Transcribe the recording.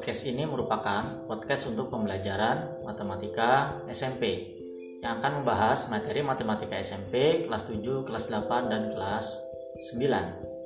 Podcast ini merupakan podcast untuk pembelajaran matematika SMP yang akan membahas materi matematika SMP kelas 7, kelas 8, dan kelas 9.